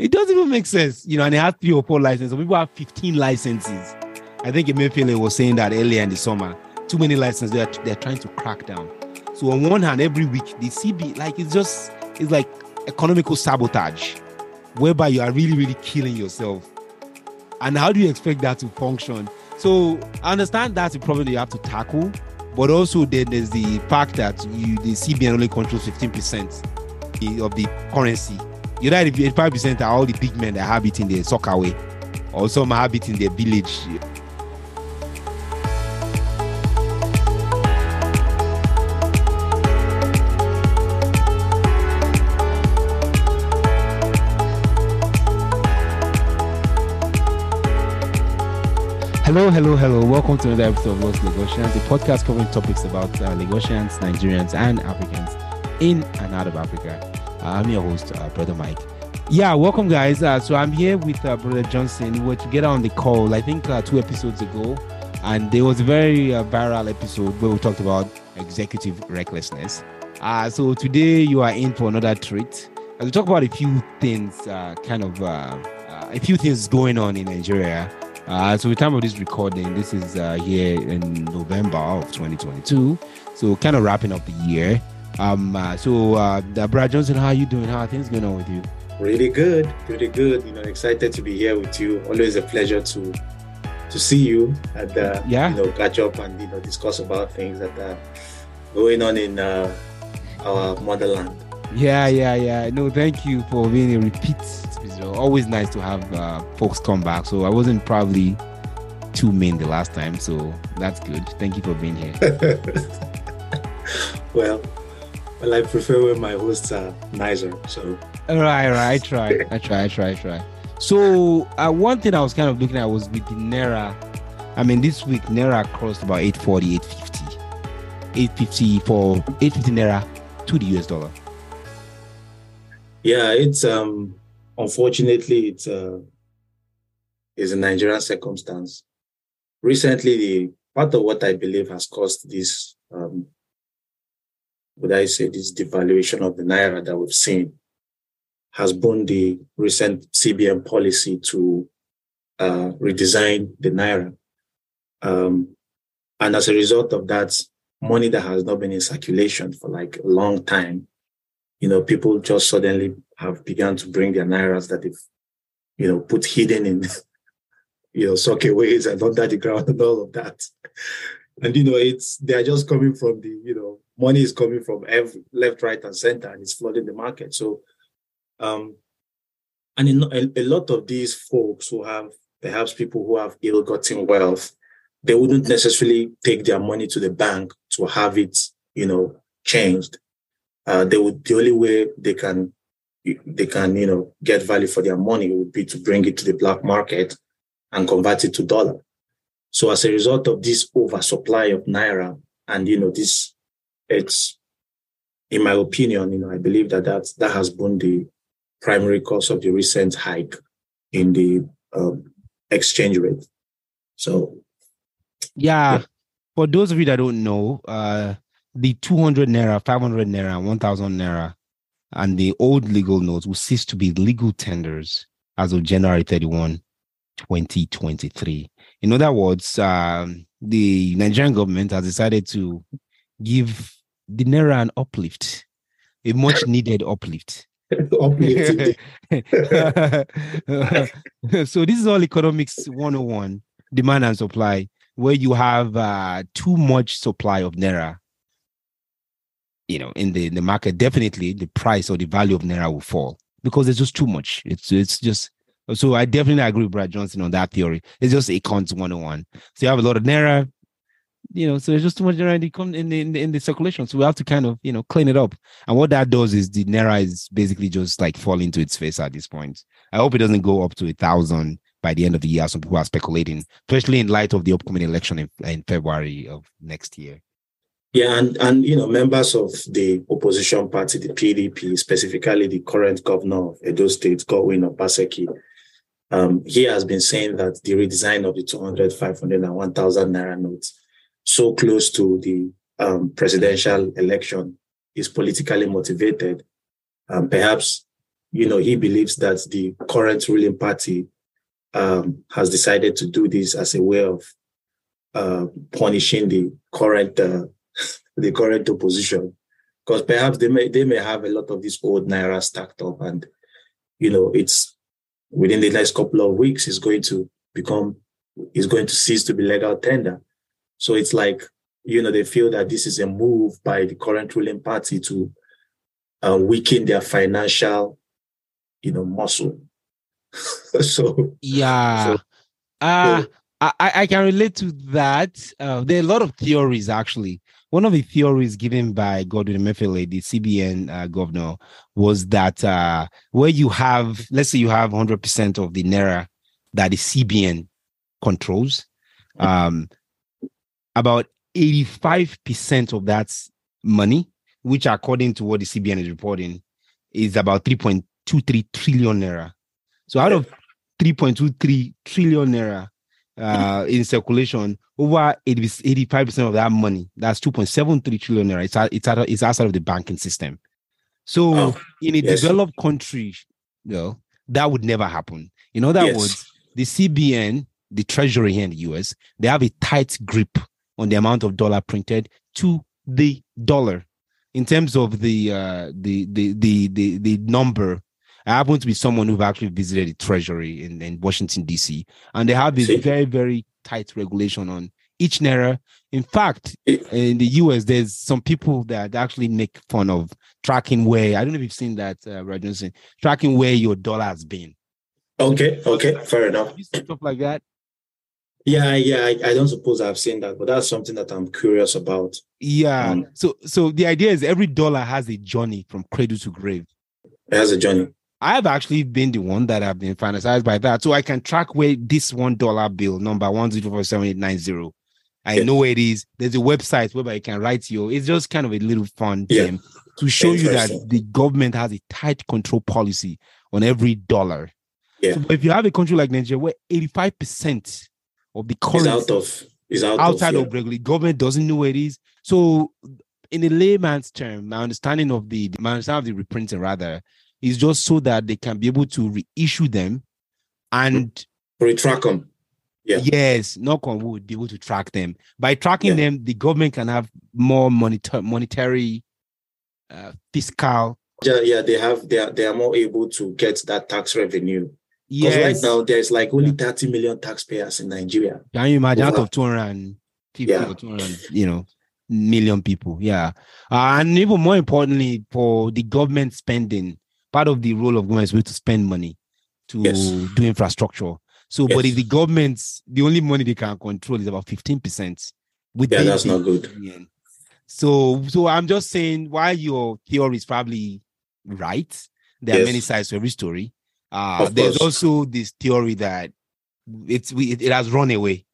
It doesn't even make sense. You know, and they have 3 or 4 licenses. People have 15 licenses. I think Emefiele was saying that earlier in the summer. Too many licenses. They're trying to crack down. So on one hand, every week, the CB, like, it's like economical sabotage, whereby you are really, really killing yourself. And how do you expect that to function? So I understand that's a problem that you have to tackle, but also there's the fact that the CBN only controls 15% of the currency. You know, 85% are all the big men that have it in their soccer way, or some have it in their village. Hello. Welcome to another episode of Lost Lagosians, a podcast covering topics about Lagosians, Nigerians, and Africans in and out of Africa. I'm your host, Brother Mike. Yeah, welcome, guys. So I'm here with Brother Johnson. We were together on the call, I think, 2 episodes ago. And there was a very viral episode where we talked about executive recklessness. So today you are in for another treat. We'll talk about a few things, a few things going on in Nigeria. So the time of this recording, this is here in November of 2022. So kind of wrapping up the year. Brad Johnson, how are you doing? How are things going on with you? Really good. You know, excited to be here with you. Always a pleasure to see you and catch up and discuss about things that are going on in our motherland. Yeah. No, thank you for being a repeat. Always nice to have folks come back. So I wasn't probably too mean the last time, so that's good. Thank you for being here. well, I prefer when my hosts are nicer. So right, I try. So one thing I was kind of looking at was with the Naira. I mean, this week Naira crossed about 840, 850, 850 Naira to the US dollar. Yeah, it's unfortunately, it's a Nigerian circumstance. Recently, the part of what I believe has caused this, this devaluation of the Naira that we've seen has been the recent CBN policy to redesign the Naira. And as a result of that, money that has not been in circulation for like a long time, people just suddenly have begun to bring their Nairas that they've, put hidden in, soccerways and under the ground and all of that. And, they're just coming from the, money is coming from every left, right, and center, and it's flooding the market. So, a lot of these folks who have, perhaps people who have ill-gotten wealth, they wouldn't necessarily take their money to the bank to have it, changed. The only way they can get value for their money would be to bring it to the black market and convert it to dollar. So as a result of this oversupply of Naira, and it's in my opinion, I believe that has been the primary cause of the recent hike in the exchange rate. So yeah, for those of you that don't know, the 200 Naira, 500 Naira, 1,000 Naira, and the old legal notes will cease to be legal tenders as of January 31, 2023. In other words, the Nigerian government has decided to give the Naira an uplift, a much needed uplift. So this is all Economics 101, demand and supply, where you have too much supply of Naira. In the market, definitely the price or the value of Naira will fall because it's just too much. It's just, so I definitely agree with Brad Johnson on that theory. It's just Econs 101. So you have a lot of Naira, so there's just too much Naira in the circulation. So we have to kind of, clean it up. And what that does is the Naira is basically just like falling to its face at this point. I hope it doesn't go up to 1,000 by the end of the year. Some people are speculating, especially in light of the upcoming election in February of next year. Yeah, and members of the opposition party, the PDP, specifically the current governor of Edo State, Godwin Obaseki, he has been saying that the redesign of the 200, 500, and 1,000 Naira notes so close to the presidential election is politically motivated. Perhaps you know, he believes that the current ruling party has decided to do this as a way of punishing the current opposition, because perhaps they may have a lot of this old naira stacked up, and you know, it's within the next couple of weeks is going to cease to be legal tender. So it's like, you know, they feel that this is a move by the current ruling party to weaken their financial, you know, muscle. I can relate to that. There are a lot of theories, actually. One of the theories given by Godwin Emefiele, the CBN governor, was that where you have, let's say you have 100% of the naira that the CBN controls, about 85% of that money, which according to what the CBN is reporting, is about 3.23 trillion naira. So out of 3.23 trillion naira in circulation, over 85% of that money, that's 2.73 trillion naira, it's outside of the banking system. So in a developed country, you know, that would never happen. In other words, the CBN, the Treasury here in the US, they have a tight grip on the amount of dollar printed to the dollar. In terms of the number, I happen to be someone who've actually visited the Treasury in Washington, D.C., and they have this very, very tight regulation on each naira. In fact, in the U.S., there's some people that actually make fun of tracking where, I don't know if you've seen that, Brother Johnson, tracking where your dollar has been. Okay, fair enough. Stuff like that. Yeah, I don't suppose I've seen that, but that's something that I'm curious about. Yeah, so the idea is every dollar has a journey from cradle to grave. It has a journey. I have actually been the one that have been fantasized by that, so I can track where this $1 bill number 1047890. I know where it is. There's a website whereby you can write your. It's just kind of a little fun game to show you that the government has a tight control policy on every dollar. Yeah. So if you have a country like Nigeria where 85% of the currency is outside of regularly, government doesn't know where it is. So, in a layman's term, my understanding of the reprinting rather is just so that they can be able to reissue them and retrack them. Yeah. Yes, knock on wood, be able to track them. By tracking them, the government can have more monetary, fiscal. Yeah, they are more able to get that tax revenue. Because right now there's like only 30 million taxpayers in Nigeria. Can you imagine out of 250 or 200, million people? Yeah. And even more importantly, for the government spending, part of the role of government is to spend money to do infrastructure. So, but if the government's, the only money they can control is about 15%. That's not good. Million. So I'm just saying, while your theory is probably right, there are many sides to every story. There's also this theory that it has run away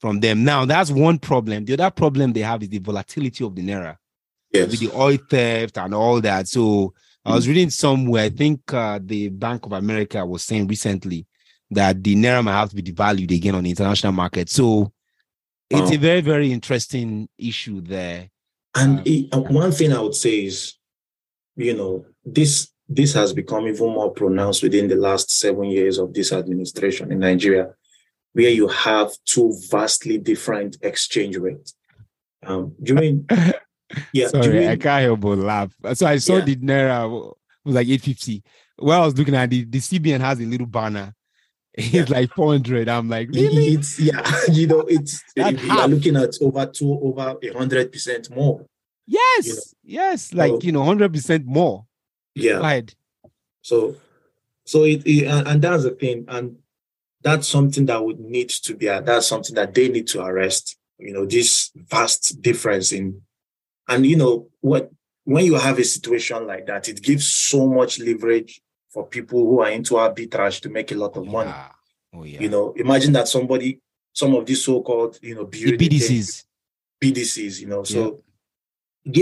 from them. Now, that's one problem. The other problem they have is the volatility of the naira, with the oil theft and all that. So I was reading somewhere, I think the Bank of America was saying recently that the naira might have to be devalued again on the international market. So it's a very, very interesting issue there. And one thing I would say is, you know, this has become even more pronounced within the last 7 years of this administration in Nigeria, where you have two vastly different exchange rates. I can't help but laugh. So I saw the Naira was like 850. When I was looking at the CBN has a little banner. It's like 400. I'm like, really? It's, you're looking at over 100% more. Yes. You know? Yes. 100% more. Yeah. Right. So it and that's the thing, and that's something that would need to be. That's something that they need to arrest. You know, this vast difference in, and you know what, when you have a situation like that, it gives so much leverage for people who are into arbitrage to make a lot of money. Oh yeah. You know, imagine that some of these so-called, you know, BDCs. You know, so it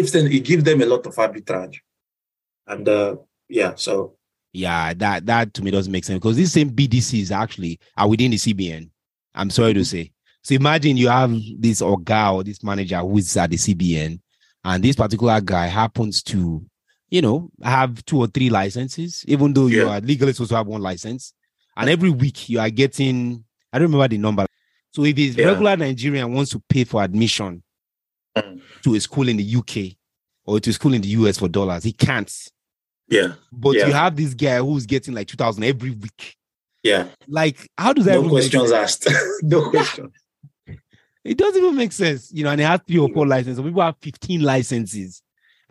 gives them a lot of arbitrage. And that to me doesn't make sense, because these same BDCs actually are within the CBN. I'm sorry to say. So imagine you have this or guy or this manager who is at the CBN, and this particular guy happens to you know, have 2 or 3 licenses, even though you are legally supposed to have 1 license. And every week you are getting, I don't remember the number. So if his regular Nigerian wants to pay for admission to a school in the UK or to a school in the US for dollars, he can't. Yeah. But you have this guy who's getting like 2,000 every week. Yeah. Like, how does that work? No questions asked. No questions. It doesn't even make sense. You know, and they have 3 or 4 licenses. So people have 15 licenses.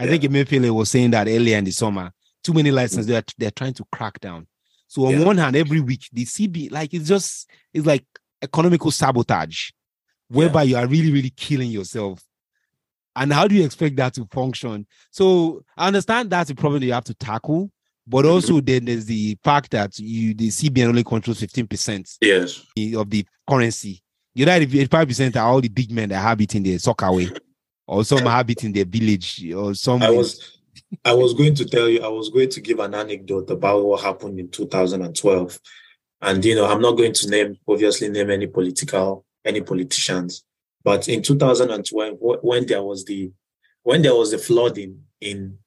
I think Emefiele was saying that earlier in the summer. Too many licenses. They're trying to crack down. So on one hand, every week, the CB, like, it's like economical sabotage, whereby you are really, really killing yourself. And how do you expect that to function? So I understand that's a problem that you have to tackle, but also then there's the fact that the CBN only controls 15% of the currency. You know, 85% are all the big men that have it in their soccer way, or some have it in their village, or some. I was going to tell you, I was going to give an anecdote about what happened in 2012, and you know, I'm not going to name any politicians. But in 2012, when there was the flooding in,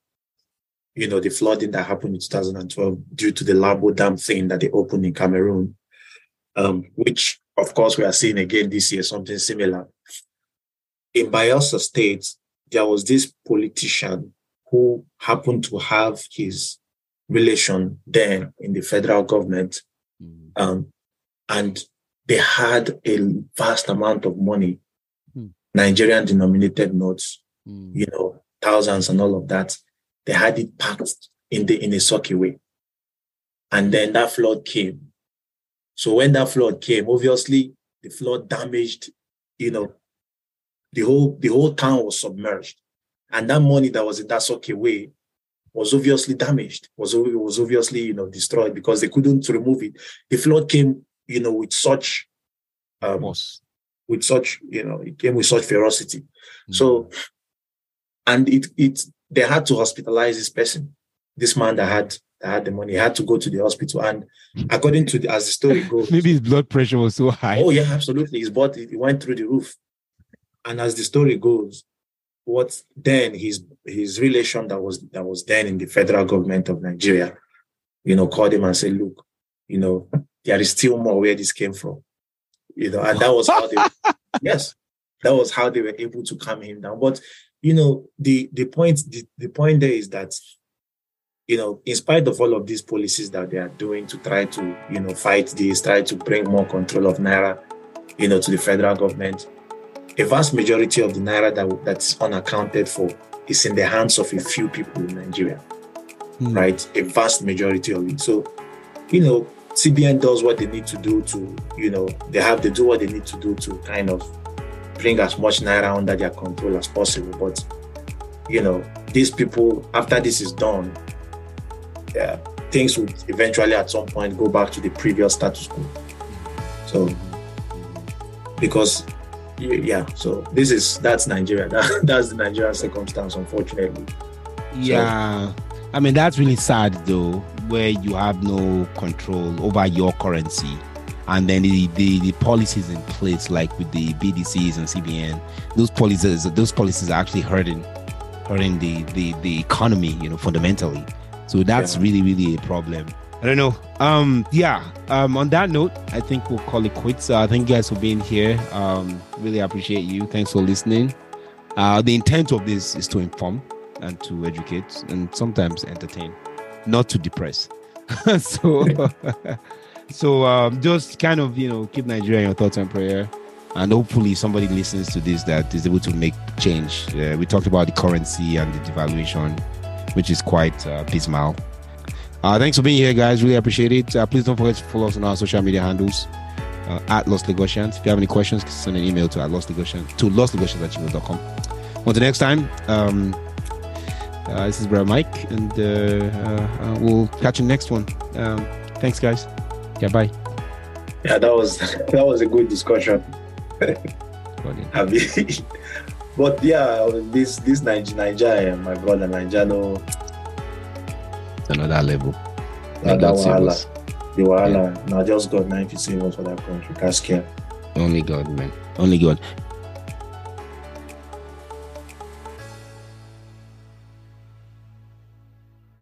you know, the flooding that happened in 2012 due to the Labo Dam thing that they opened in Cameroon, which of course we are seeing again this year, something similar. In Bayelsa State, there was this politician who happened to have his relation there in the federal government, and they had a vast amount of money, Nigerian denominated notes, you know, thousands and all of that. They had it packed in a socky way. And then that flood came. So when that flood came, obviously the flood damaged, you know, the whole town was submerged. And that money that was in that socky way was obviously damaged, was obviously, you know, destroyed because they couldn't remove it. The flood came, you know, it came with such ferocity. So, and they had to hospitalize this person, this man that had the money. He had to go to the hospital, and according to as the story goes, maybe his blood pressure was so high. Oh yeah, absolutely. His body, it went through the roof. And as the story goes, what then his relation that was then in the federal government of Nigeria, you know, called him and said, look, you know, there is still more where this came from, you know, and that was how they, that was how they were able to calm him down. But you know, the point there is that, you know, in spite of all of these policies that they are doing to try to, you know, fight this, try to bring more control of Naira, you know, to the federal government, a vast majority of the Naira that's unaccounted for is in the hands of a few people in Nigeria, right? A vast majority of it. So, you know, CBN does what they need to do to, you know, they have to do what they need to do to kind of bring as much Naira under their control as possible. But, you know, these people, after this is done, things will eventually at some point go back to the previous status quo. So, because, yeah, so that's Nigeria. That's the Nigerian circumstance, unfortunately. Yeah. So, I mean, that's really sad, though, where you have no control over your currency. And then the policies in place, like with the BDCs and CBN, those policies are actually hurting the economy, you know, fundamentally. So that's really, really a problem. I don't know. On that note, I think we'll call it quits. Thank you guys for being here. Really appreciate you. Thanks for listening. The intent of this is to inform and to educate and sometimes entertain, not to depress. So just kind of, you know, keep Nigeria in your thoughts and prayer, and hopefully somebody listens to this that is able to make change. We talked about the currency and the devaluation, which is quite abysmal. Thanks for being here, guys. Really appreciate it. Please don't forget to follow us on our social media handles, at Lost Lagosians. If you have any questions, send an email to lostlagosians@gmail.com. Until next time, this is Brother Mike, and we'll catch you next one. Thanks, guys. Yeah, bye. Yeah, that was a good discussion. But yeah, this Nigeria, my brother, Nigeriano. Another level. The Wahala. Now just God, 90 savings for that country. Only God, man. Only God.